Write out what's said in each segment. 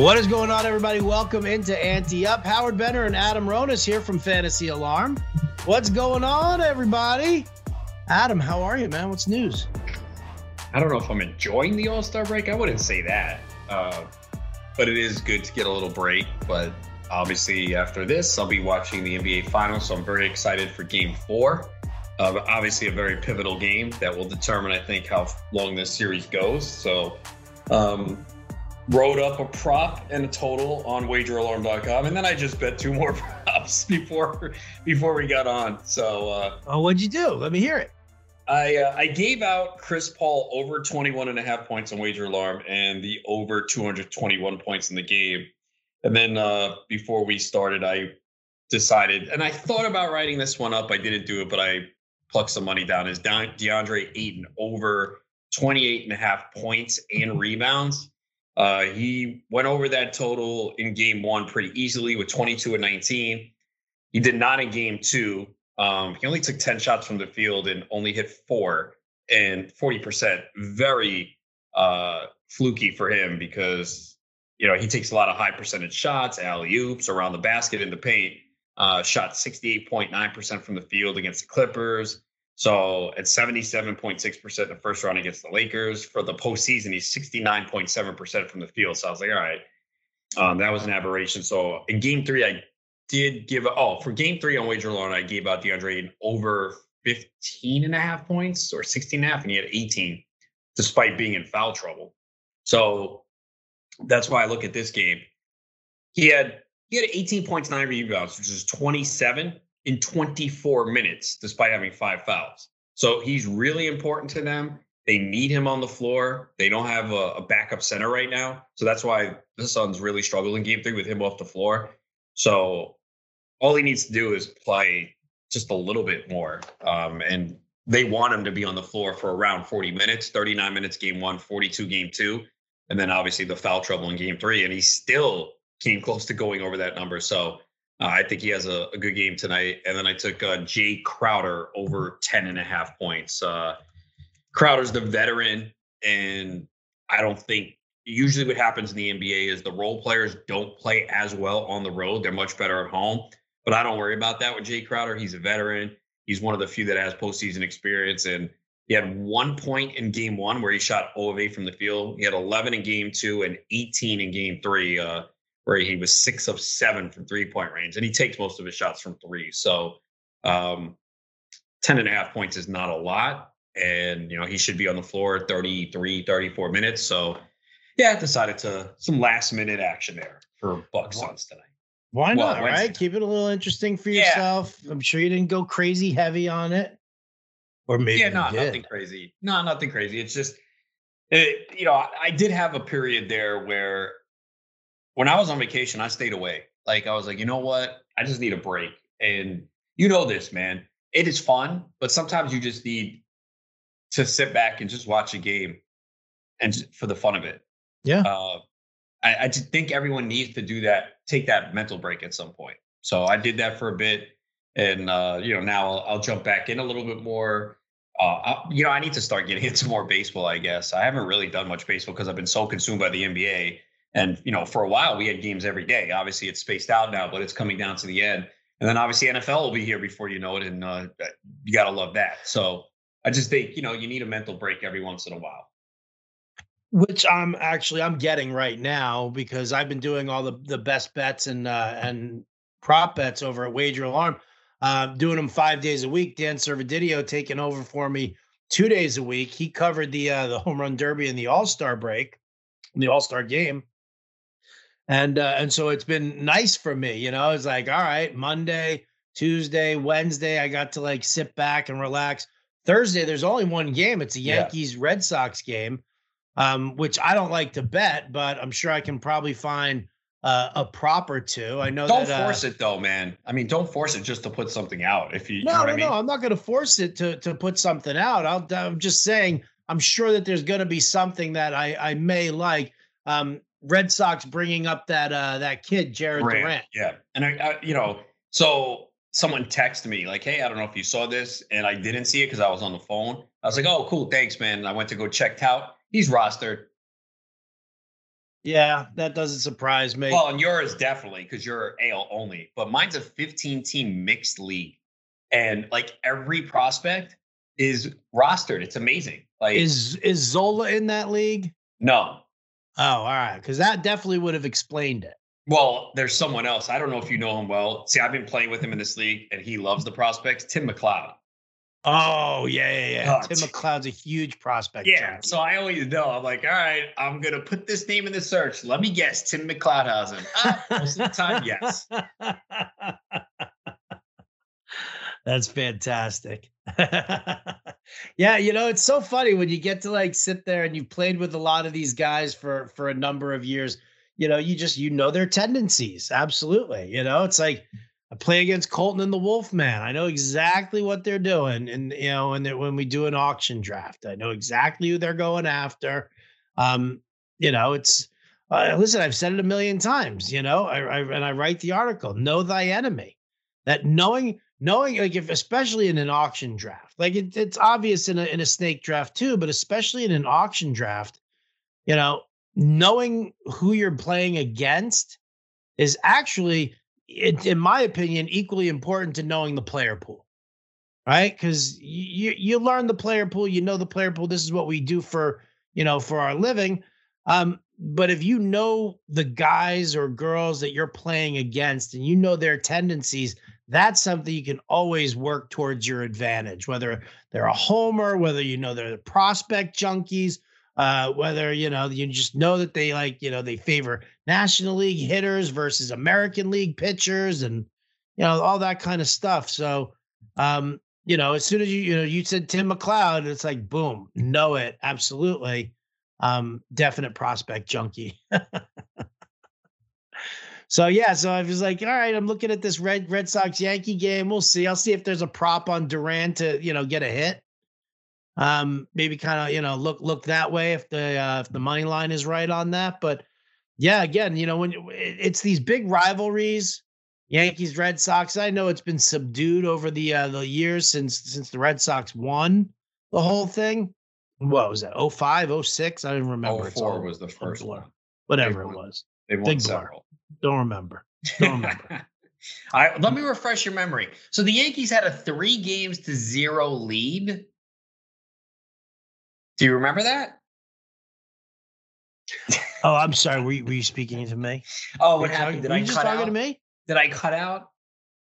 What is going on, everybody? Welcome into Ante Up. Howard Benner and Adam Ronis here from Fantasy Alarm. What's going on, everybody? Adam, how are you, man? What's news? I don't know if I'm enjoying the All-Star break. I wouldn't say that. But it is good to get a little break. But obviously after this, I'll be watching the NBA Finals. So I'm very excited for Game 4. Obviously a very pivotal game that will determine, I think, how long this series goes. So wrote up a prop and a total on wageralarm.com. And then I just bet two more props before we got on. So what'd you do? Let me hear it. I gave out Chris Paul over 21.5 points on Wager Alarm and the over 221 points in the game. And then before we started, I decided, and I thought about writing this one up. I didn't do it, but I plucked some money down. Is DeAndre Ayton over 28.5 points and rebounds. He went over that total in game one pretty easily with 22 and 19. He did not in game two. He only took 10 shots from the field and only hit 4 and 40%. Very fluky for him because, you know, he takes a lot of high percentage shots, alley-oops, around the basket in the paint. Shot 68.9% from the field against the Clippers. So at 77.6% in the first round against the Lakers. For the postseason, he's 69.7% from the field. So I was like, all right, that was an aberration. So in game three, I did give for game 3 on Wager Alarm, I gave out DeAndre Ayton over 15.5 points or 16.5, and he had 18 despite being in foul trouble. So that's why I look at this game. He had 18 points, 9 rebounds, which is 27 in 24 minutes despite having 5 fouls. So he's really important to them. They need him on the floor. They don't have a backup center right now. So that's why the Suns really struggled in game 3 with him off the floor. So all he needs to do is play just a little bit more. And they want him to be on the floor for around 40 minutes, 39 minutes game 1, 42 game 2, and then obviously the foul trouble in game 3. And he still came close to going over that number. So I think he has a good game tonight. And then I took Jay Crowder over 10.5 points. Crowder's the veteran, and I don't think usually what happens in the NBA is the role players don't play as well on the road. They're much better at home. But I don't worry about that with Jay Crowder. He's a veteran. He's one of the few that has postseason experience. And he had 1 point in game 1 where he shot 0 of 8 from the field. He had 11 in game 2 and 18 in game 3 where he was 6 of 7 from three-point range. And he takes most of his shots from 3. So 10.5 points is not a lot. And, you know, he should be on the floor 33, 34 minutes. So, yeah, I decided to some last-minute action there for Bucks Suns tonight. Why not, right? Keep it a little interesting for yourself. Yeah. I'm sure you didn't go crazy heavy on it. Or maybe nothing crazy. No, nothing crazy. It's just, I did have a period there where when I was on vacation, I stayed away. Like, I was like, you know what? I just need a break. And you know this, man. It is fun, but sometimes you just need to sit back and just watch a game and for the fun of it. Yeah, I just think everyone needs to do that, take that mental break at some point. So I did that for a bit, and now I'll jump back in a little bit more. I need to start getting into more baseball. I guess I haven't really done much baseball because I've been so consumed by the NBA. And for a while we had games every day. Obviously, it's spaced out now, but it's coming down to the end. And then obviously NFL will be here before you know it, and you gotta love that. So I just think you need a mental break every once in a while. Which I'm getting right now because I've been doing all the best bets and prop bets over at Wager Alarm, doing them 5 days a week. Dan Servadidio taking over for me 2 days a week. He covered the home run derby and the All-Star break, the All-Star game, and so it's been nice for me. It's like, all right, Monday, Tuesday, Wednesday, I got to like sit back and relax. Thursday, there's only one game. It's a Yankees Red Sox game. Which I don't like to bet, but I'm sure I can probably find a prop or two. I know don't force it though, man. I mean, don't force it just to put something out. If you No, I'm not going to force it to put something out. I'm just saying I'm sure that there's going to be something that I may like. Red Sox bringing up that kid Jared Durant. Yeah, and so someone texted me like, "Hey, I don't know if you saw this," and I didn't see it because I was on the phone. I was like, "Oh, cool, thanks, man." And I went to go check out. He's rostered. Yeah, that doesn't surprise me. Well, and yours definitely, because you're AL only. But mine's a 15-team mixed league. And, like, every prospect is rostered. It's amazing. Like, is Zola in that league? No. Oh, all right. Because that definitely would have explained it. Well, there's someone else. I don't know if you know him well. See, I've been playing with him in this league, and he loves the prospects. Tim McLeod. Oh, yeah. Tim McLeod's a huge prospect. Yeah, champion. So I always know. I'm like, all right, I'm going to put this name in the search. Let me guess, Tim McLeod has him. Most of the time, yes. That's fantastic. Yeah, you know, it's so funny when you get to, like, sit there and you've played with a lot of these guys for a number of years. You know, you just, you know, their tendencies. Absolutely. You know, it's like I play against Colton and the Wolfman. I know exactly what they're doing. And, you know, and when we do an auction draft, I know exactly who they're going after. You know, it's listen, I've said it a million times, you know, I write the article, know thy enemy, that knowing, like, if, especially in an auction draft, like it's obvious in a snake draft too, but especially in an auction draft, you know, knowing who you're playing against is actually, in my opinion, equally important to knowing the player pool, right? Because you learn the player pool, you know the player pool. This is what we do for, you know, for our living. But if you know the guys or girls that you're playing against and you know their tendencies, that's something you can always work towards your advantage, whether they're a homer, whether you know they're the prospect junkies, whether, you know, you just know that they, like, you know, they favor National League hitters versus American League pitchers and, you know, all that kind of stuff. So, you know, as soon as you said Tim McLeod, it's like, boom, know it. Absolutely. Definite prospect junkie. So, yeah. So I was like, all right, I'm looking at this Red Sox Yankee game. We'll see. I'll see if there's a prop on Durant to, you know, get a hit. Maybe kind of, you know, look that way if the money line is right on that. But yeah, again, you know, when it's these big rivalries, Yankees, Red Sox, I know it's been subdued over the years since the Red Sox won the whole thing. What was that? 05, 06? I don't remember. 04 was the first one. Whatever it was. They won several. Don't remember. All right, let me refresh your memory. So the Yankees had a 3-0 lead. Do you remember that? Oh, I'm sorry. Were you speaking to me? Oh, what happened? Did I cut out? Were you just talking to me? Did I cut out?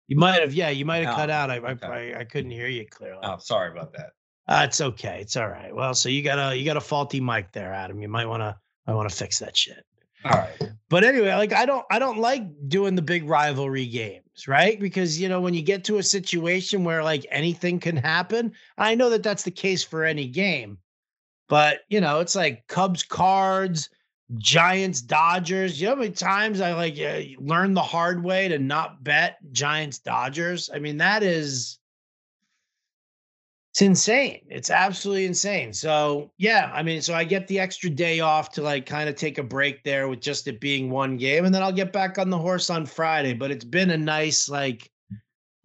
You might have. Yeah, you might have cut out. I couldn't hear you clearly. Oh, sorry about that. It's okay. It's all right. Well, so you got a faulty mic there, Adam. You might want to fix that shit. All right. But anyway, like I don't like doing the big rivalry games, right? Because, you know, when you get to a situation where, like, anything can happen, I know that that's the case for any game. But, you know, it's like Cubs, Cards, Giants, Dodgers. You know how many times I, like, learned the hard way to not bet Giants, Dodgers? I mean, it's insane. It's absolutely insane. So, yeah, I mean, so I get the extra day off to, like, kind of take a break there with just it being one game. And then I'll get back on the horse on Friday. But it's been a nice, like,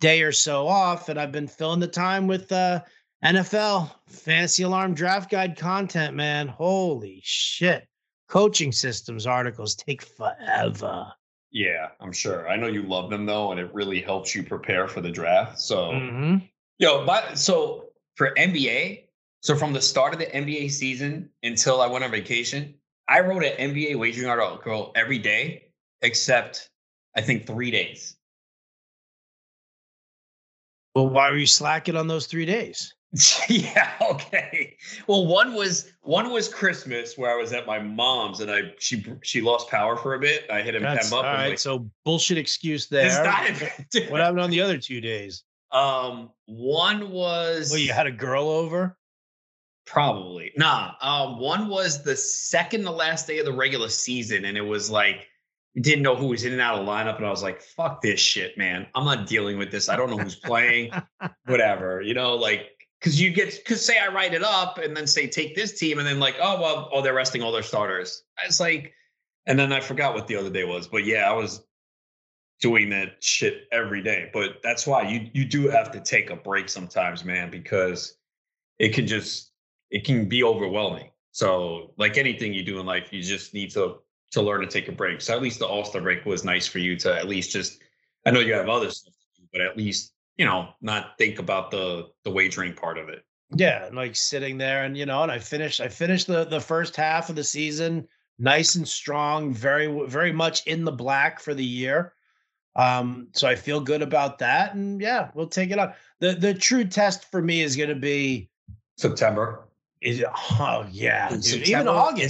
day or so off. And I've been filling the time with NFL Fantasy Alarm draft guide content, man. Holy shit. Coaching systems articles take forever. Yeah, I'm sure. I know you love them, though, and it really helps you prepare for the draft. So, for NBA, so from the start of the NBA season until I went on vacation, I wrote an NBA wagering article every day except, I think, 3 days. Well, why were you slacking on those 3 days? Yeah, okay. Well, one was Christmas, where I was at my mom's and she lost power for a bit. I hit him up. All right, like, so bullshit excuse there. What happened on the other 2 days? One was, well, you had a girl over? Probably. Nah. One was the second to last day of the regular season, and it was like, didn't know who was in and out of the lineup, and I was like, fuck this shit, man. I'm not dealing with this. I don't know who's playing. Whatever. You know, like, Because say I write it up and then say take this team and then, like, oh, they're resting all their starters. It's like, and then I forgot what the other day was. But yeah, I was doing that shit every day. But that's why you do have to take a break sometimes, man, because it can be overwhelming. So, like anything you do in life, you just need to to learn to take a break. So at least the All-Star break was nice for you to at least just, I know you have other stuff to do, but at least, you know, not think about the wagering part of it. Yeah. And like sitting there and, you know, and I finished the first half of the season nice and strong, very, very much in the black for the year. So I feel good about that, and yeah, we'll take it on. The true test for me is going to be September. Even August. September.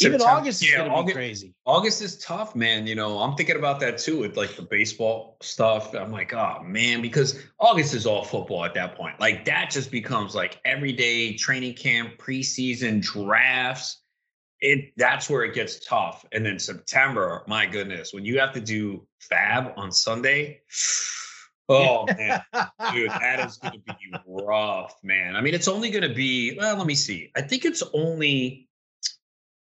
Even August is going to be crazy. August is tough, man. You know, I'm thinking about that too with like the baseball stuff. I'm like, oh man, because August is all football at that point. Like that just becomes like everyday training camp, preseason, drafts. That's where it gets tough. And then September, my goodness, when you have to do fab on Sunday. Oh man, dude, that is going to be rough, man. I mean, it's only going to be, well, let me see. I think it's only.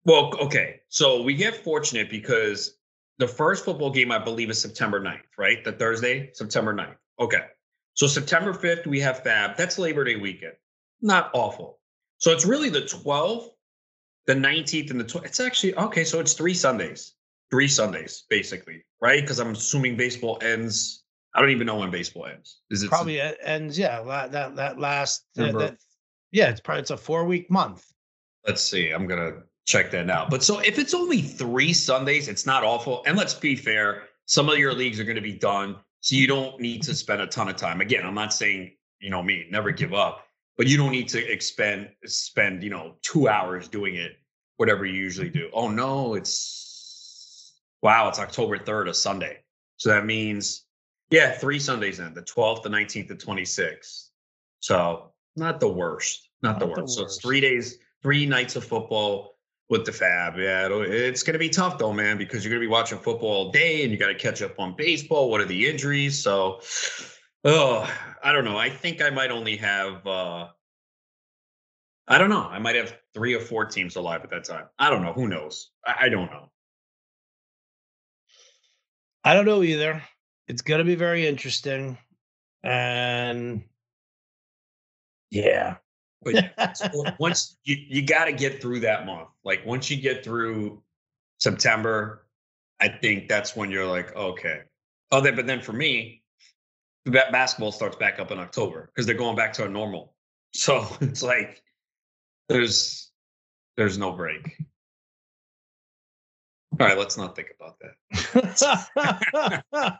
Well, okay, so we get fortunate because the first football game, I believe, is September 9th, right? The Thursday, September 9th. Okay, so September 5th, we have FAB. That's Labor Day weekend. Not awful. So it's really the 12th, the 19th, and the 20th. It's actually, okay, so it's three Sundays, basically, right? Because I'm assuming baseball ends. I don't even know when baseball ends. Is it probably ends, yeah, that last, yeah, it's a 4-week month. Let's see, I'm going to check that out. But so if it's only 3 Sundays, it's not awful. And let's be fair, some of your leagues are going to be done, so you don't need to spend a ton of time. Again, I'm not saying, you know me, never give up, but you don't need to spend, you know, 2 hours doing it, whatever you usually do. Oh no, it's October 3rd, a Sunday. So that means, yeah, 3 Sundays then, the 12th, the 19th, the 26th. So not the worst. So it's 3 days, 3 nights of football with the fab. Yeah, it's going to be tough though, man, because you're going to be watching football all day and you got to catch up on baseball. What are the injuries? So, I don't know. I think I might only have, I don't know. I might have 3 or 4 teams alive at that time. I don't know. Who knows? I don't know. I don't know either. It's going to be very interesting. And yeah. But once you got to get through that month, like once you get through September, I think that's when you're like, okay. Oh, but then for me, basketball starts back up in October because they're going back to our normal. So it's like there's no break. All right, let's not think about that.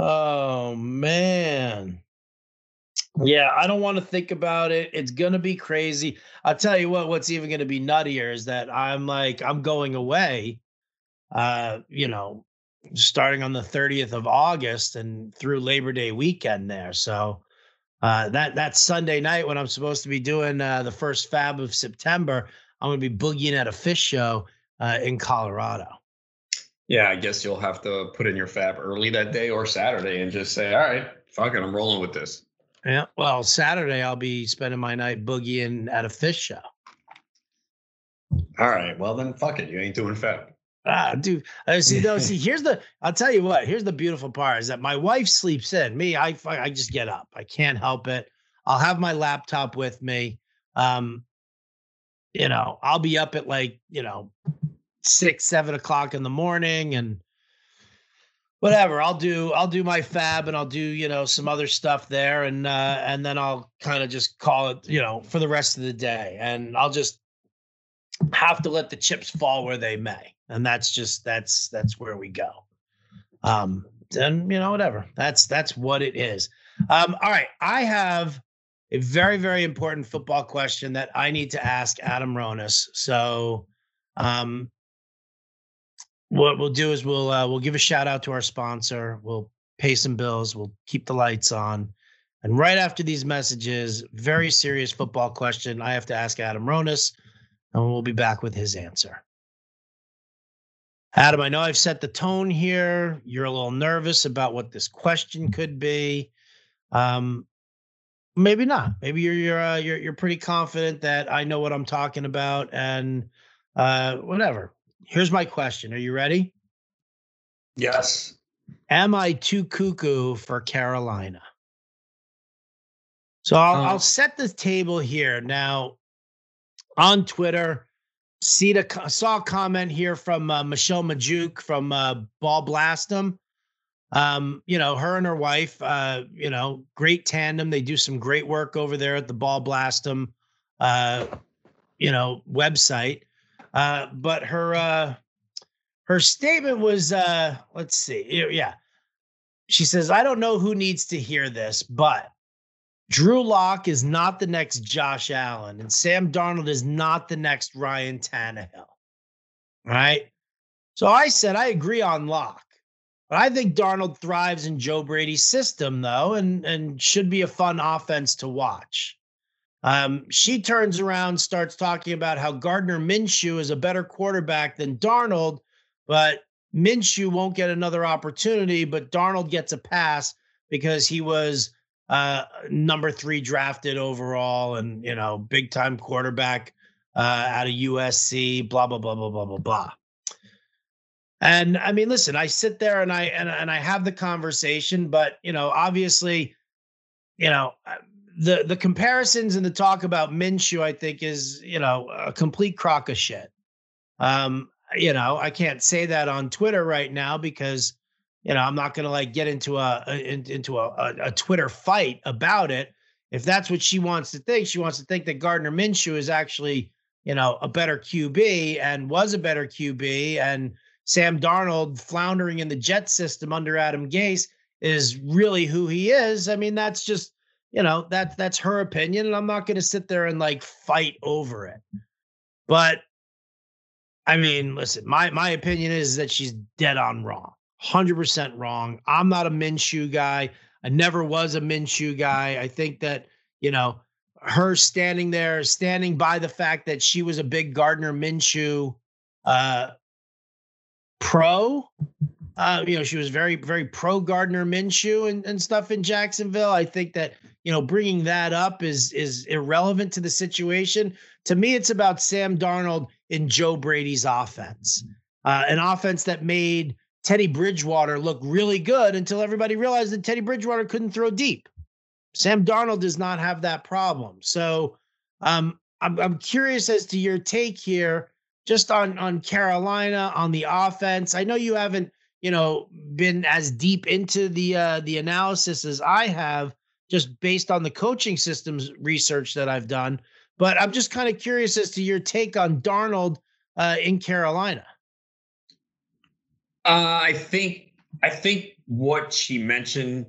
Oh, man. Yeah, I don't want to think about it. It's going to be crazy. I'll tell you what's even going to be nuttier is that I'm going away, you know, starting on the 30th of August and through Labor Day weekend there. So that Sunday night when I'm supposed to be doing the first fab of September, I'm going to be boogieing at a fish show in Colorado. Yeah, I guess you'll have to put in your fab early that day or Saturday and just say, all right, fuck it, I'm rolling with this. Yeah, well, Saturday I'll be spending my night boogieing at a fish show. All right, well then fuck it, you ain't doing fab. Ah, dude, I'll tell you what, here's the beautiful part is that my wife sleeps in. Me, I just get up. I can't help it. I'll have my laptop with me. You know, I'll be up at like, you know, 6-7 o'clock in the morning and whatever. I'll do my fab and I'll do, you know, some other stuff there and then I'll kind of just call it, you know, for the rest of the day, and I'll just have to let the chips fall where they may, and that's where we go. Then, you know, whatever, that's what it is. All right, I have a very, very important football question that I need to ask Adam Ronis. So what we'll do is we'll give a shout out to our sponsor. We'll pay some bills. We'll keep the lights on. And right after these messages, very serious football question I have to ask Adam Ronis, and we'll be back with his answer. Adam, I know I've set the tone here. You're a little nervous about what this question could be. Maybe not. Maybe you're pretty confident that I know what I'm talking about and whatever. Here's my question. Are you ready? Yes. Am I too cuckoo for Carolina? So I'll set the table here. Now, on Twitter, saw a comment here from Michelle Majuk from Ball Blast'em. Her and her wife, great tandem. They do some great work over there at the Ball Blast'em, website. But her statement was, let's see. Yeah. She says, I don't know who needs to hear this, but Drew Lock is not the next Josh Allen, and Sam Darnold is not the next Ryan Tannehill. All right. So I said, I agree on Lock, but I think Darnold thrives in Joe Brady's system, though, and should be a fun offense to watch. She turns around, starts talking about how Gardner Minshew is a better quarterback than Darnold, but Minshew won't get another opportunity, but Darnold gets a pass because he was number 3 drafted overall and, big time quarterback out of USC, blah, blah, blah, blah, blah, blah, blah. And I mean, listen, I sit there and I have the conversation, but, obviously, the comparisons and the talk about Minshew, I think is, a complete crock of shit. I can't say that on Twitter right now because, I'm not going to get into a Twitter fight about it. If that's what she wants to think, that Gardner Minshew is actually, a better QB and was a better QB, and Sam Darnold floundering in the Jet system under Adam Gase is really who he is. I mean, that's just, that's her opinion, and I'm not going to sit there and fight over it. But I mean, listen, my opinion is that she's dead on wrong. 100% wrong. I'm not a Minshew guy. I never was a Minshew guy. I think that, her standing by the fact that she was a big Gardner Minshew pro, she was very, very pro Gardner Minshew and stuff in Jacksonville. I think that, bringing that up is irrelevant to the situation. To me, it's about Sam Darnold in Joe Brady's offense, an offense that made Teddy Bridgewater looked really good until everybody realized that Teddy Bridgewater couldn't throw deep. Sam Darnold does not have that problem. So I'm curious as to your take here, just on Carolina, on the offense. I know you haven't, been as deep into the analysis as I have, just based on the coaching systems research that I've done. But I'm just kind of curious as to your take on Darnold in Carolina. I think what she mentioned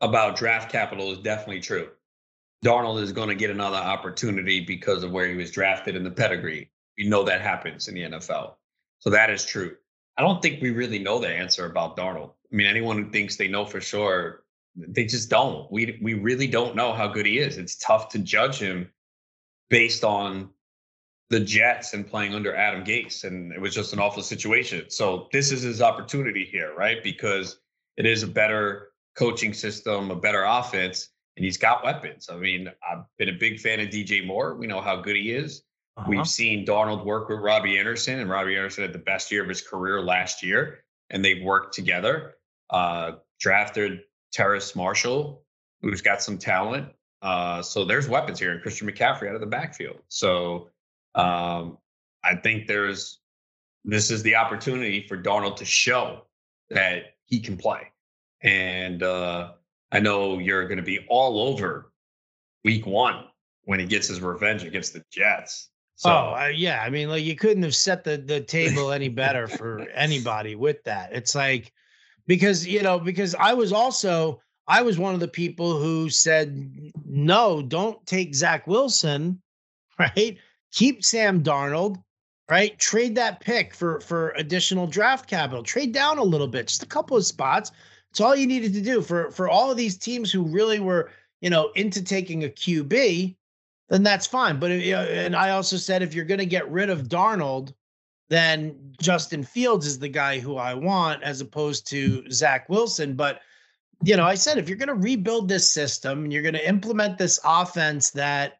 about draft capital is definitely true. Darnold is going to get another opportunity because of where he was drafted and the pedigree. We know that happens in the NFL. So that is true. I don't think we really know the answer about Darnold. I mean, anyone who thinks they know for sure, they just don't. We really don't know how good he is. It's tough to judge him based on the Jets and playing under Adam Gase, and it was just an awful situation. So this is his opportunity here, right? Because it is a better coaching system, a better offense, and he's got weapons. I mean, I've been a big fan of DJ Moore. We know how good he is. Uh-huh. We've seen Darnold work with Robbie Anderson, and Robbie Anderson had the best year of his career last year, and they've worked together. Drafted Terrace Marshall, who's got some talent. So there's weapons here, and Christian McCaffrey out of the backfield. So I think this is the opportunity for Darnold to show that he can play. And I know you're going to be all over week 1 when he gets his revenge against the Jets. So. Yeah. I mean, you couldn't have set the table any better for anybody with that. It's because I was one of the people who said, no, don't take Zach Wilson, right? Keep Sam Darnold, right? Trade that pick for additional draft capital. Trade down a little bit, just a couple of spots. It's all you needed to do for all of these teams who really were, into taking a QB. Then that's fine. But and I also said if you're going to get rid of Darnold, then Justin Fields is the guy who I want as opposed to Zach Wilson. But I said if you're going to rebuild this system and you're going to implement this offense that.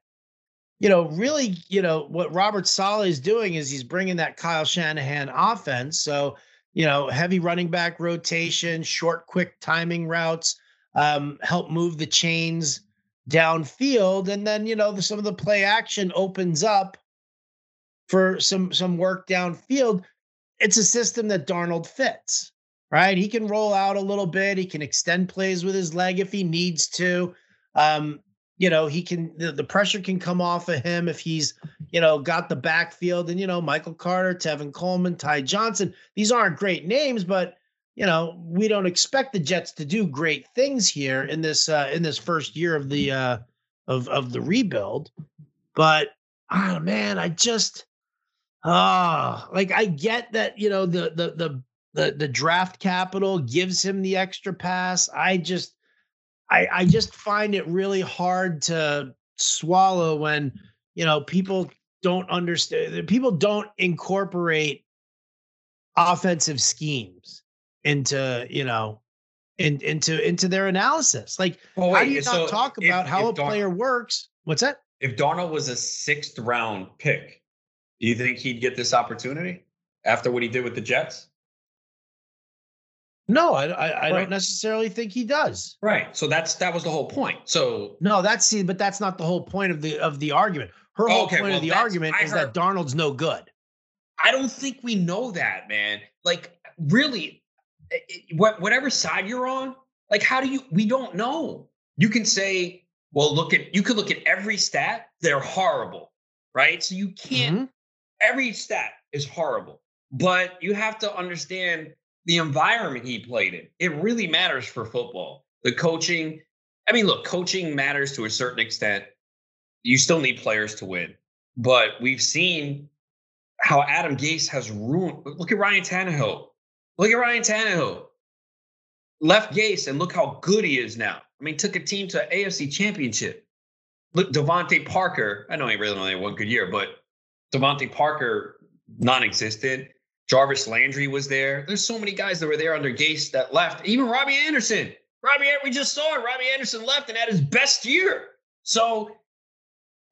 Really, what Robert Saleh is doing is he's bringing that Kyle Shanahan offense. So, heavy running back rotation, short, quick timing routes, help move the chains, downfield. And then, you know, some of the play action opens up for some work downfield. It's a system that Darnold fits, right? He can roll out a little bit. He can extend plays with his leg if he needs to. You know, he can, the pressure can come off of him if he's, you know, got the backfield. And, you know, Michael Carter, Tevin Coleman, Ty Johnson, these aren't great names, but, you know, we don't expect the Jets to do great things here in this first year of the, of the rebuild. But, oh man, I just, like I get that, you know, the draft capital gives him the extra pass. I just find it really hard to swallow when, you know, people don't understand, people don't incorporate offensive schemes into, you know, into their analysis. Like, well, wait, how do you not talk about how a player works? What's that? If Darnold was a 6th round pick, do you think he'd get this opportunity after what he did with the Jets? No, I don't necessarily think he does. Right. So that was the whole point. So no, but that's not the whole point of the argument. Her whole point of the argument is that Darnold's no good. I don't think we know that, man. Like, really, whatever side you're on, like, we don't know. You can say, well, you could look at every stat. They're horrible, right? So you can't, every stat is horrible, but you have to understand the environment he played in. It really matters for football. The coaching, I mean, look, coaching matters to a certain extent. You still need players to win. But we've seen how Adam Gase has ruined. Look at Ryan Tannehill. Left Gase, and look how good he is now. I mean, took a team to AFC Championship. Look, Devontae Parker. I know he really only had one good year, but Devontae Parker, non-existent. Jarvis Landry was there. There's so many guys that were there under Gase that left. Even Robbie Anderson. We just saw it. Robbie Anderson left and had his best year. So,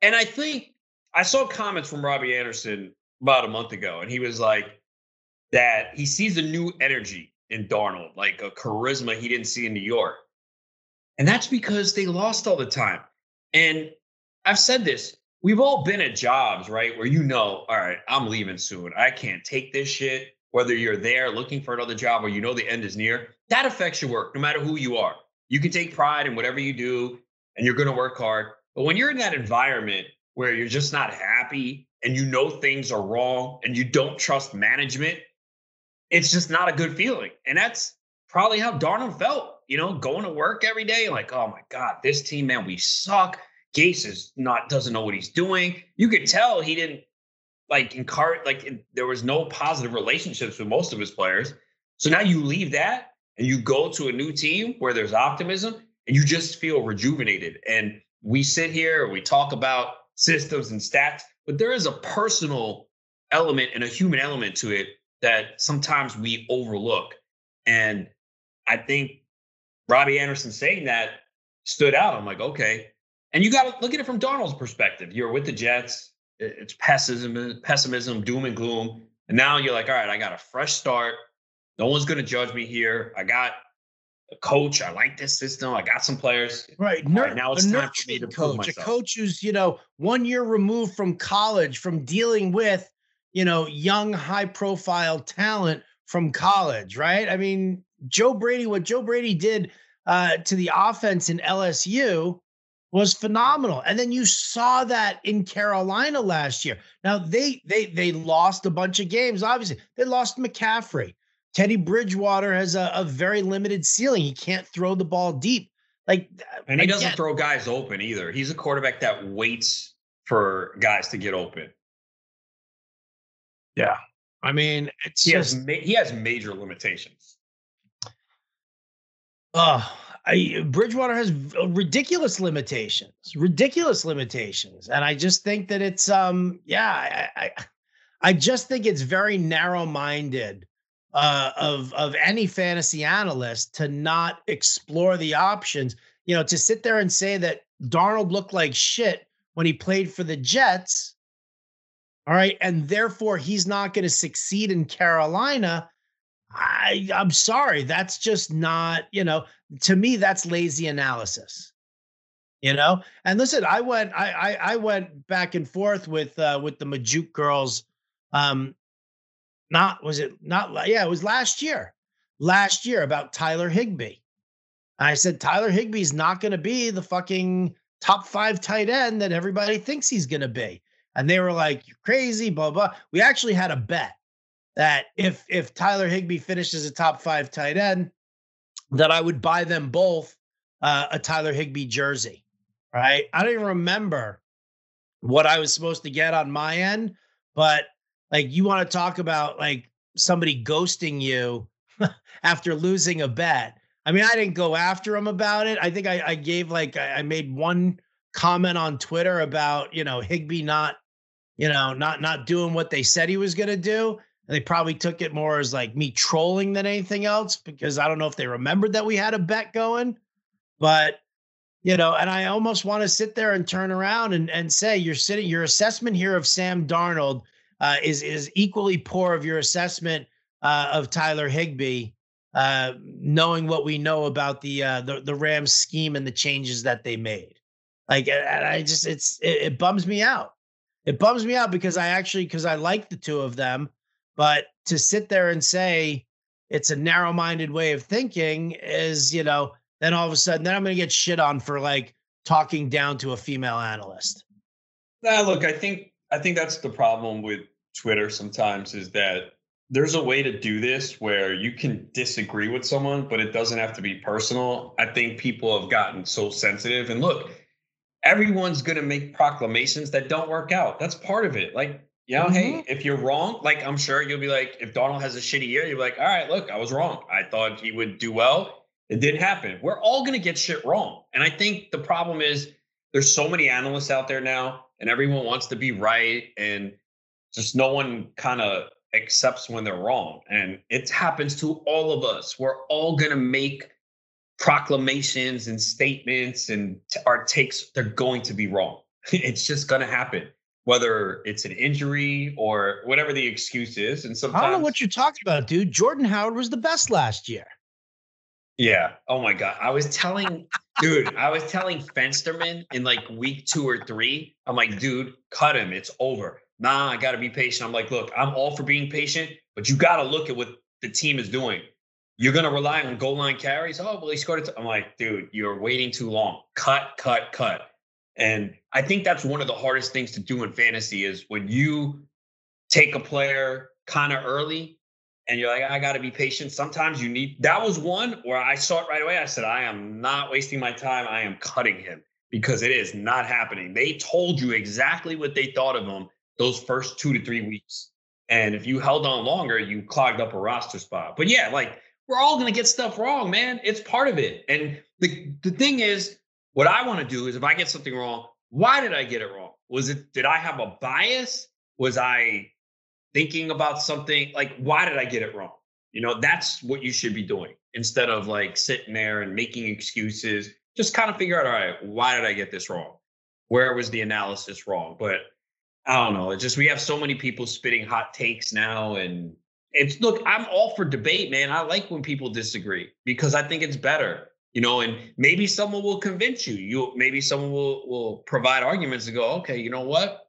and I think I saw comments from Robbie Anderson about a month ago, and he was like that he sees a new energy in Darnold, like a charisma he didn't see in New York. And that's because they lost all the time. And I've said this. We've all been at jobs, right, where you know, all right, I'm leaving soon. I can't take this shit. Whether you're there looking for another job or you know the end is near, that affects your work no matter who you are. You can take pride in whatever you do, and you're going to work hard. But when you're in that environment where you're just not happy and you know things are wrong and you don't trust management, it's just not a good feeling. And that's probably how Darnold felt, you know, going to work every day like, oh, my God, this team, man, we suck. Gase doesn't know what he's doing. You could tell he didn't encourage. There was no positive relationships with most of his players. So now you leave that and you go to a new team where there's optimism and you just feel rejuvenated. And we sit here and we talk about systems and stats, but there is a personal element and a human element to it that sometimes we overlook. And I think Robbie Anderson saying that stood out. I'm like, okay. And you got to look at it from Darnold's perspective. You're with the Jets. It's pessimism, doom and gloom. And now you're like, all right, I got a fresh start. No one's going to judge me here. I got a coach. I like this system. I got some players. Right. Right now it's time for me to prove myself. A coach who's, you know, 1 year removed from college, from dealing with, you know, young, high-profile talent from college, right? I mean, what Joe Brady did to the offense in LSU was phenomenal. And then you saw that in Carolina last year. Now they lost a bunch of games. Obviously they lost McCaffrey. Teddy Bridgewater has a very limited ceiling. He can't throw the ball deep. And he doesn't throw guys open either. He's a quarterback that waits for guys to get open. Yeah. I mean, he has major limitations. Bridgewater has ridiculous limitations. And I just think that it's, I just think it's very narrow-minded of any fantasy analyst to not explore the options, you know, to sit there and say that Darnold looked like shit when he played for the Jets. All right. And therefore he's not going to succeed in Carolina. I'm sorry. That's just not, you know, to me, that's lazy analysis. You know, and listen, I went back and forth with the Majuk girls. It was last year about Tyler Higbee. I said, Tyler Higbee's not going to be the fucking top five tight end that everybody thinks he's going to be. And they were like, you're crazy, blah, blah. We actually had a bet that if Tyler Higbee finishes a top five tight end, that I would buy them both a Tyler Higbee jersey, right? I don't even remember what I was supposed to get on my end, but like, you want to talk about like somebody ghosting you after losing a bet. I mean, I didn't go after him about it. I think I made one comment on Twitter about, you know, Higbee not doing what they said he was going to do. And they probably took it more as like me trolling than anything else, because I don't know if they remembered that we had a bet going. But, you know, and I almost want to sit there and turn around and say, your assessment here of Sam Darnold is equally poor of your assessment of Tyler Higbee. Knowing what we know about the Rams scheme and the changes that they made. Like, and I just, it bums me out. It bums me out because I like the two of them, but to sit there and say it's a narrow-minded way of thinking is, you know, then all of a sudden, then I'm going to get shit on for like talking down to a female analyst. Nah, look, I think that's the problem with Twitter sometimes, is that there's a way to do this where you can disagree with someone, but it doesn't have to be personal. I think people have gotten so sensitive, and look, everyone's going to make proclamations that don't work out. That's part of it. Like, you know, hey, if you're wrong, like, I'm sure you'll be like, if Donald has a shitty year, you're like, all right, look, I was wrong. I thought he would do well. It didn't happen. We're all going to get shit wrong. And I think the problem is there's so many analysts out there now, and everyone wants to be right. And just no one kind of accepts when they're wrong. And it happens to all of us. We're all going to make proclamations and statements, and our takes, they're going to be wrong. It's just going to happen, whether it's an injury or whatever the excuse is. And sometimes, I don't know what you're talking about, dude. Jordan Howard was the best last year. Yeah. Oh my God. I was telling Fensterman in like week 2 or 3, I'm like, dude, cut him. It's over. Nah, I got to be patient. I'm like, look, I'm all for being patient, but you got to look at what the team is doing. You're going to rely on goal line carries. Oh, well, he scored it. I'm like, dude, you're waiting too long. Cut. And I think that's one of the hardest things to do in fantasy, is when you take a player kind of early and you're like, I got to be patient. Sometimes you need, that was one where I saw it right away. I said, I am not wasting my time. I am cutting him, because it is not happening. They told you exactly what they thought of him those first 2 to 3 weeks. And if you held on longer, you clogged up a roster spot. But yeah, like, we're all going to get stuff wrong, man. It's part of it. And the thing is, what I want to do is, if I get something wrong, why did I get it wrong? Did I have a bias? Was I thinking about something? Like, why did I get it wrong? You know, that's what you should be doing, instead of like sitting there and making excuses. Just kind of figure out, all right, why did I get this wrong? Where was the analysis wrong? But I don't know. It's just, we have so many people spitting hot takes now. And it's, look, I'm all for debate, man. I like when people disagree, because I think it's better, you know, and maybe someone will convince you. Maybe someone will provide arguments and go, okay, you know what?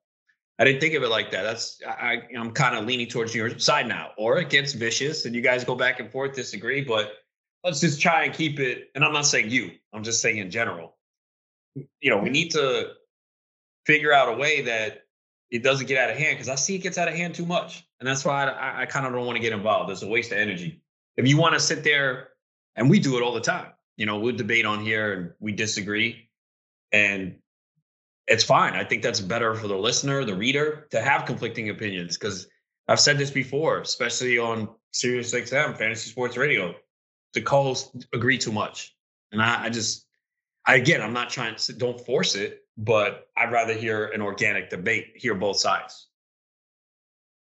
I didn't think of it like that. I'm kind of leaning towards your side now. Or it gets vicious and you guys go back and forth, disagree, but let's just try and keep it. And I'm not saying you, I'm just saying in general, you know, we need to figure out a way that it doesn't get out of hand, because I see it gets out of hand too much. And that's why I kind of don't want to get involved. It's a waste of energy. If you want to sit there, and we do it all the time, you know, we'll debate on here and we disagree, and it's fine. I think that's better for the listener, the reader, to have conflicting opinions, because I've said this before, especially on SiriusXM, Fantasy Sports Radio, the co-hosts agree too much. And I'm not trying to, don't force it, but I'd rather hear an organic debate, hear both sides.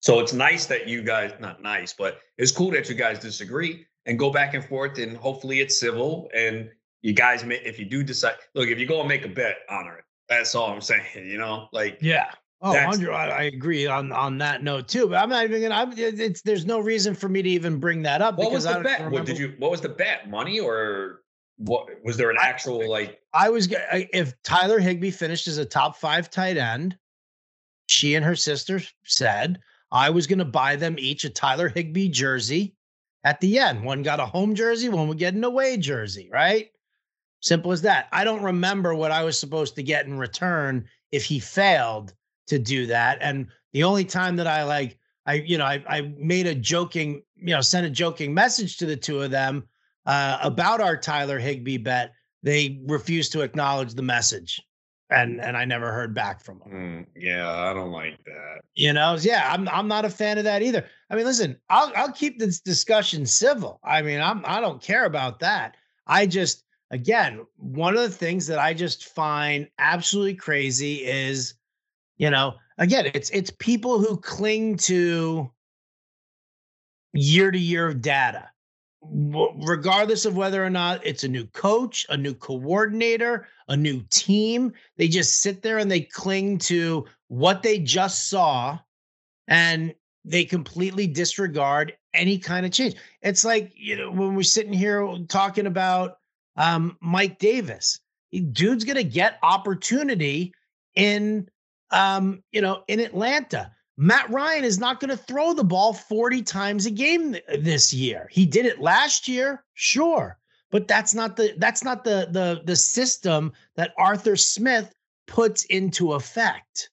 So it's nice that you guys, not nice, but it's cool that you guys disagree and go back and forth, and hopefully it's civil. And you guys, if you do decide, look, if you go and make a bet, honor it. That's all I'm saying, you know, like, yeah. Oh, Andrew, I agree on that note too, but I'm not even going to, there's no reason for me to even bring that up. What was the bet? What was the bet? Money or what was there an actual if Tyler Higbee finished as a top five tight end, she and her sister said I was going to buy them each a Tyler Higbee jersey at the end. One got a home jersey, one would get an away jersey, right? Simple as that. I don't remember what I was supposed to get in return if he failed to do that. And the only time that I made a joking, sent a joking message to the two of them about our Tyler Higbee bet, they refused to acknowledge the message. And I never heard back from them. Yeah, I don't like that. I'm not a fan of that either. I mean, listen, I'll keep this discussion civil. I mean, I don't care about that. I just, again, one of the things that I just find absolutely crazy is, again, it's people who cling to year data, regardless of whether or not it's a new coach, a new coordinator, a new team. They just sit there and they cling to what they just saw, and they completely disregard any kind of change. It's like, when we're sitting here talking about Mike Davis, dude's going to get opportunity in, in Atlanta. Matt Ryan is not going to throw the ball 40 times a game this year. He did it last year, sure, but that's not the system that Arthur Smith puts into effect,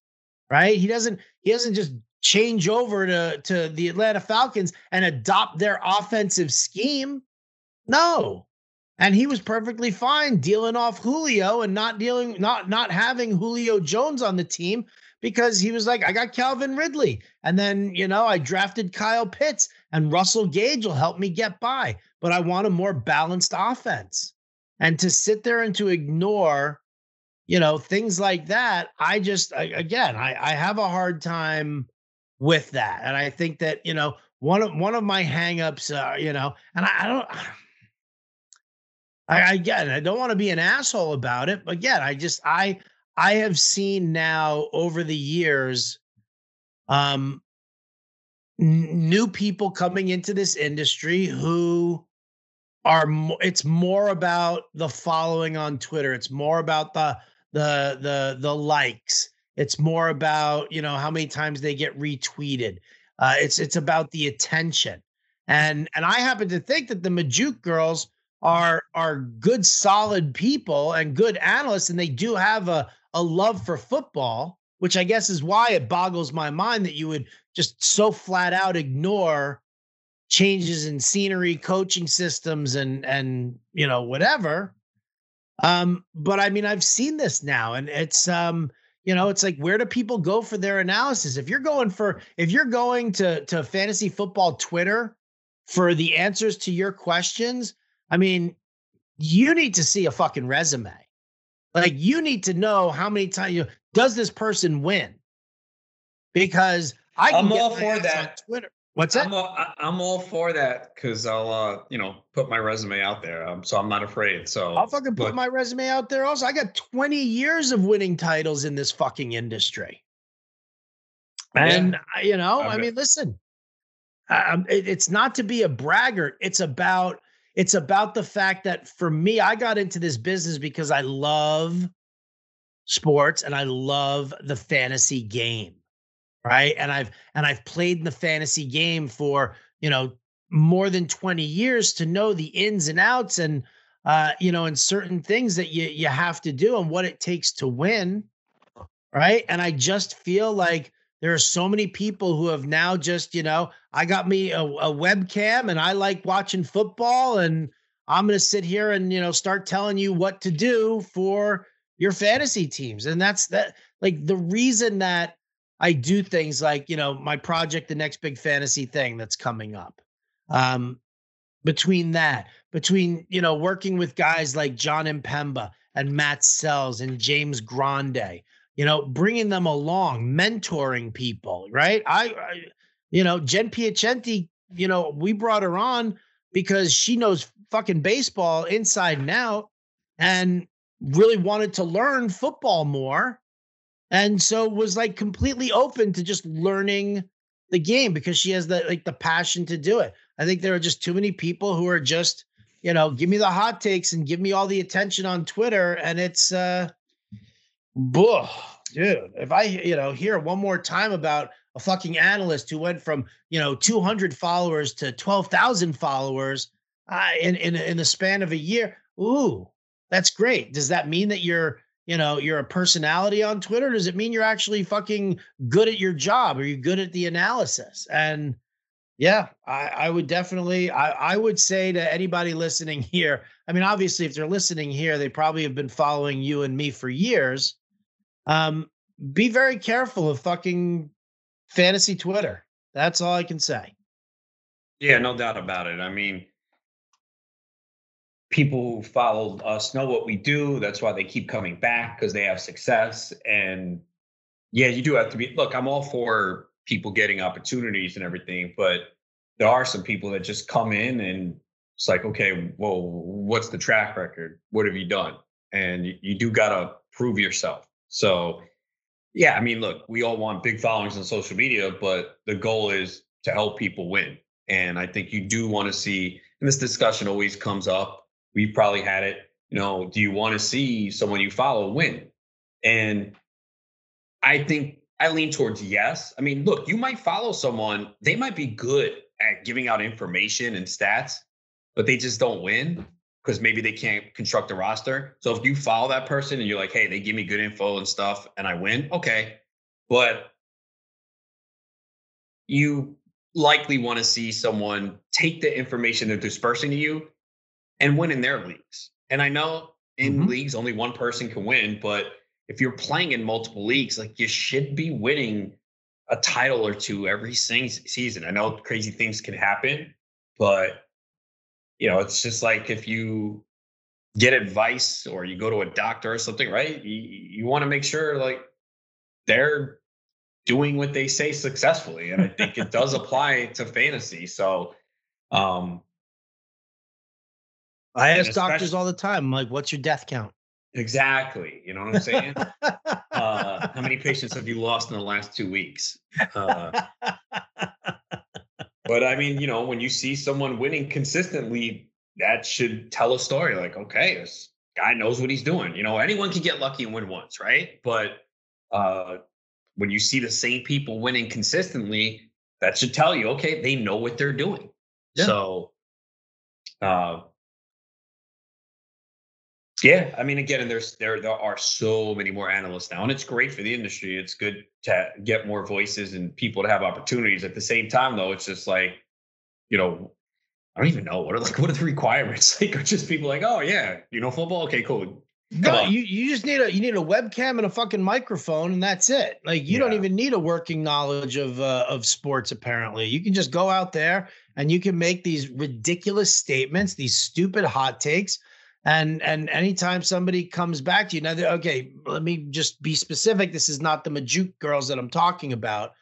right? He doesn't just change over to the Atlanta Falcons and adopt their offensive scheme. No. And he was perfectly fine dealing off Julio and not having Julio Jones on the team, because he was like, I got Calvin Ridley. And then, I drafted Kyle Pitts, and Russell Gage will help me get by, but I want a more balanced offense. And to sit there and to ignore, things like that, I have a hard time with that. And I think that, one of my hangups, and I don't want to be an asshole about it, but again, I have seen now over the years, new people coming into this industry who are. It's more about the following on Twitter. It's more about the likes. It's more about how many times they get retweeted. It's about the attention, and I happen to think that the Majuk girls are good, solid people and good analysts, and they do have a love for football, which I guess is why it boggles my mind that you would just so flat out ignore changes in scenery, coaching systems, and whatever. But I mean, I've seen this now, and it's it's like, where do people go for their analysis? If you're going to fantasy football Twitter for the answers to your questions, I mean, you need to see a fucking resume. Like, you need to know how many times does this person win? Because I'm all for that. Twitter. What's that? I'm all for that, because I'll put my resume out there. So I'm not afraid. So I'll fucking put my resume out there. Also, I got 20 years of winning titles in this fucking industry. And listen, it's not to be a braggart. It's about the fact that, for me, I got into this business because I love sports and I love the fantasy game, right? And I've played in the fantasy game for, more than 20 years to know the ins and outs and, and certain things that you have to do and what it takes to win, right? And I just feel like there are so many people who have now just, I got me a webcam and I like watching football, and I'm going to sit here and, start telling you what to do for your fantasy teams. And that's that. Like, the reason that I do things like, my project, the next big fantasy thing that's coming up, between working with guys like John Impemba and Matt Sells and James Grande, bringing them along, mentoring people, right? I Jen Piacenti, we brought her on because she knows fucking baseball inside and out and really wanted to learn football more. And so was like completely open to just learning the game because she has the passion to do it. I think there are just too many people who are just, you know, give me the hot takes and give me all the attention on Twitter. And it's, dude, if I, you know, hear one more time about a fucking analyst who went from, you know, 200 followers to 12,000 followers in the span of a year. Ooh, that's great. Does that mean that you're, you know, you're a personality on Twitter? Does it mean you're actually fucking good at your job? Are you good at the analysis? And yeah, I would definitely, I would say to anybody listening here, I mean, obviously if they're listening here, they probably have been following you and me for years. Be very careful of fucking fantasy Twitter. That's all I can say. Yeah, no doubt about it. I mean, people who follow us know what we do. That's why they keep coming back, because they have success. And yeah, you do have to be, look, I'm all for people getting opportunities and everything, but there are some people that just come in and it's like, okay, well, what's the track record? What have you done? And you do got to prove yourself. So yeah, I mean, look, we all want big followings on social media, but the goal is to help people win. And I think you do want to see, and this discussion always comes up, we've probably had it, you know, do you want to see someone you follow win? And I think I lean towards yes. I mean, look, you might follow someone, they might be good at giving out information and stats, but they just don't win because maybe they can't construct a roster. So if you follow that person and you're like, hey, they give me good info and stuff and I win, okay. But you likely want to see someone take the information they're dispersing to you and win in their leagues. And I know in leagues, only one person can win, but if you're playing in multiple leagues, like you should be winning a title or two every season. I know crazy things can happen, but you know, it's just like if you get advice or you go to a doctor or something, right? You want to make sure like they're doing what they say successfully. And I think it does apply to fantasy. So, I ask doctors all the time, I'm like, what's your death count? Exactly. You know what I'm saying? How many patients have you lost in the last 2 weeks? But I mean, you know, when you see someone winning consistently, that should tell a story like, okay, this guy knows what he's doing. You know, anyone can get lucky and win once, right? But when you see the same people winning consistently, that should tell you, okay, they know what they're doing. Yeah. So, yeah, I mean, again, and there are so many more analysts now, and it's great for the industry. It's good to get more voices and people to have opportunities. At the same time, though, it's just like, you know, I don't even know what are the requirements? Like, are just people like, oh yeah, you know football? Okay, cool. No, you just need a webcam and a fucking microphone, and that's it. Like, you don't even need a working knowledge of sports. Apparently, you can just go out there and you can make these ridiculous statements, these stupid hot takes. And anytime somebody comes back to you, now, okay, let me just be specific. This is not the Majuk girls that I'm talking about.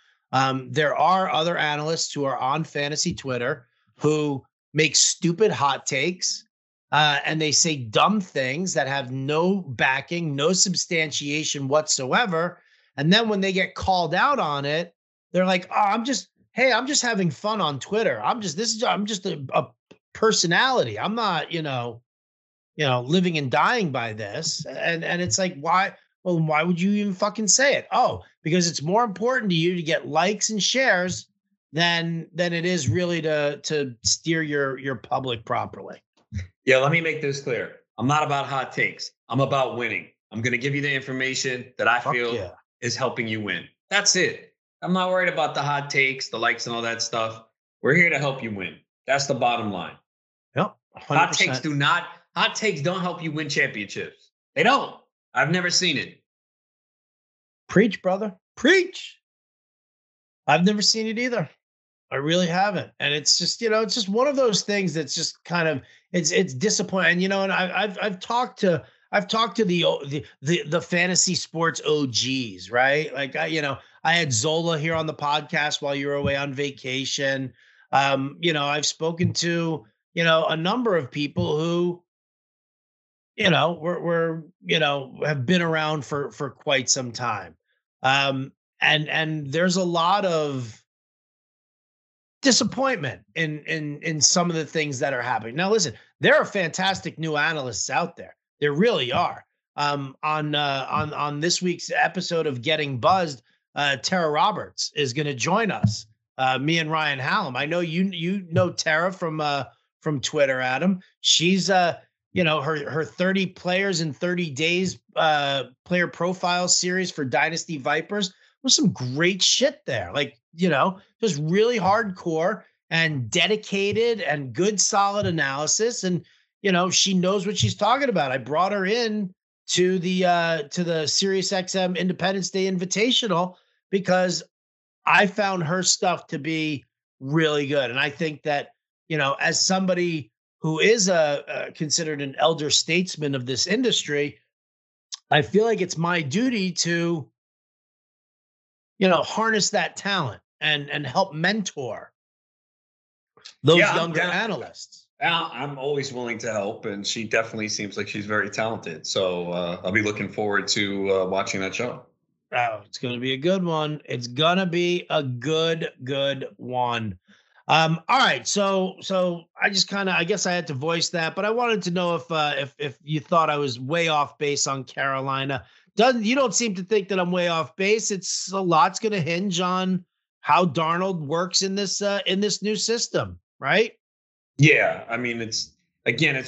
There are other analysts who are on fantasy Twitter who make stupid hot takes and they say dumb things that have no backing, no substantiation whatsoever. And then when they get called out on it, they're like, oh, I'm just having fun on Twitter. I'm just a personality. I'm not, you know, living and dying by this. And it's like, why would you even fucking say it? Oh, because it's more important to you to get likes and shares than it is really to steer your public properly. Yeah. Let me make this clear. I'm not about hot takes. I'm about winning. I'm going to give you the information that I feel is helping you win. That's it. I'm not worried about the hot takes, the likes and all that stuff. We're here to help you win. That's the bottom line. Yep. 100%. Hot takes don't help you win championships. They don't. I've never seen it. Preach, brother. Preach. I've never seen it either. I really haven't. And it's just, you know, it's just one of those things that's just kind of, it's disappointing. And, you know, and I've talked to the fantasy sports OGs, right? Like, I had Zola here on the podcast while you were away on vacation. You know, I've spoken to, you know, a number of people who, you know, we're you know, have been around for quite some time. And there's a lot of disappointment in some of the things that are happening. Now, listen, there are fantastic new analysts out there. There really are. On this week's episode of Getting Buzzed, Tara Roberts is going to join us. Me and Ryan Hallam. I know you know Tara from Twitter, Adam. She's her 30 players in 30 days player profile series for Dynasty Vipers. There's some great shit there. Like, just really hardcore and dedicated and good, solid analysis. And, she knows what she's talking about. I brought her in to the SiriusXM Independence Day Invitational because I found her stuff to be really good. And I think that, as somebody who is considered an elder statesman of this industry, I feel like it's my duty to, harness that talent and help mentor those younger analysts. I'm always willing to help, and she definitely seems like she's very talented. So I'll be looking forward to watching that show. Oh, it's going to be a good one. It's going to be a good one. All right. So I just I guess I had to voice that, but I wanted to know if you thought I was way off base on Carolina. You don't seem to think that I'm way off base. It's a lot's going to hinge on how Darnold works in this new system, right? Yeah, I mean, it's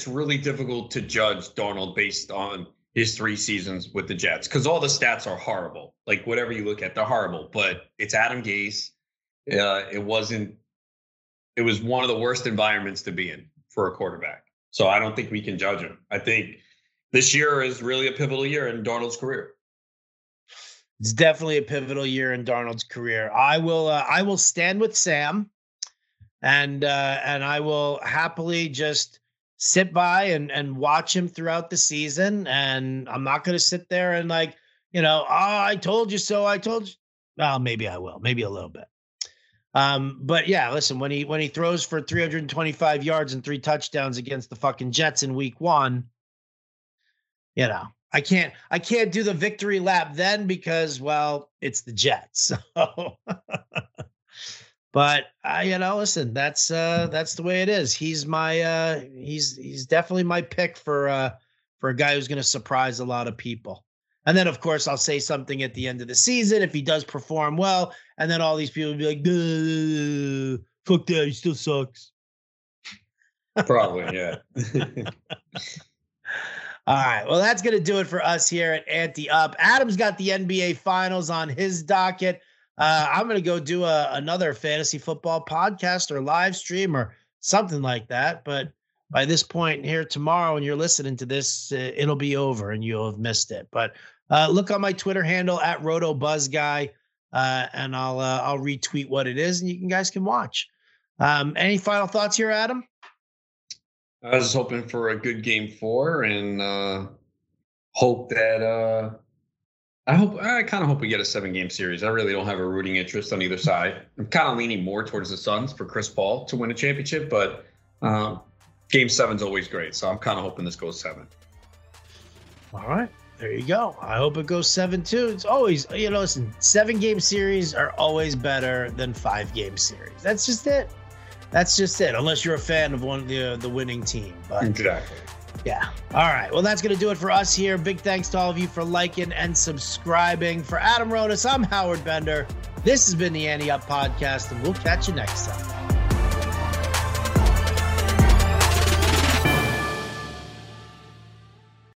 really difficult to judge Darnold based on his 3 seasons with the Jets because all the stats are horrible. Like, whatever you look at, they're horrible. But it's Adam Gase. It was one of the worst environments to be in for a quarterback. So I don't think we can judge him. I think this year is really a pivotal year in Darnold's career. It's definitely a pivotal year in Darnold's career. I will stand with Sam. And I will happily just sit by and watch him throughout the season. And I'm not going to sit there and I told you so. I told you. Well, maybe I will. Maybe a little bit. But yeah, listen, when he throws for 325 yards and 3 touchdowns against the fucking Jets in week 1, I can't do the victory lap then because, well, it's the Jets. So. But listen, that's the way it is. He's my he's definitely my pick for a guy who's going to surprise a lot of people. And then, of course, I'll say something at the end of the season if he does perform well, and then all these people will be like, "Fuck that, he still sucks." Probably, yeah. All right, well, that's going to do it for us here at Ante Up. Adam's got the NBA Finals on his docket. I'm going to go do another fantasy football podcast or live stream or something like that. But by this point here tomorrow, when you're listening to this, it'll be over and you'll have missed it. But look on my Twitter handle at RotoBuzzGuy, and I'll retweet what it is, and you guys can watch. Any final thoughts here, Adam? I was hoping for a good game 4 and hope that I kind of hope we get a 7-game series. I really don't have a rooting interest on either side. I'm kind of leaning more towards the Suns for Chris Paul to win a championship, but game 7's always great. So I'm kind of hoping this goes 7. All right, there you go. I hope it goes 7 too. It's always, 7-game series are always better than 5-game series. That's just it. Unless you're a fan of one of the winning team, but exactly. Yeah. All right. Well, that's going to do it for us here. Big thanks to all of you for liking and subscribing. For Adam Rodas, I'm Howard Bender. This has been the Ante Up Podcast, and we'll catch you next time.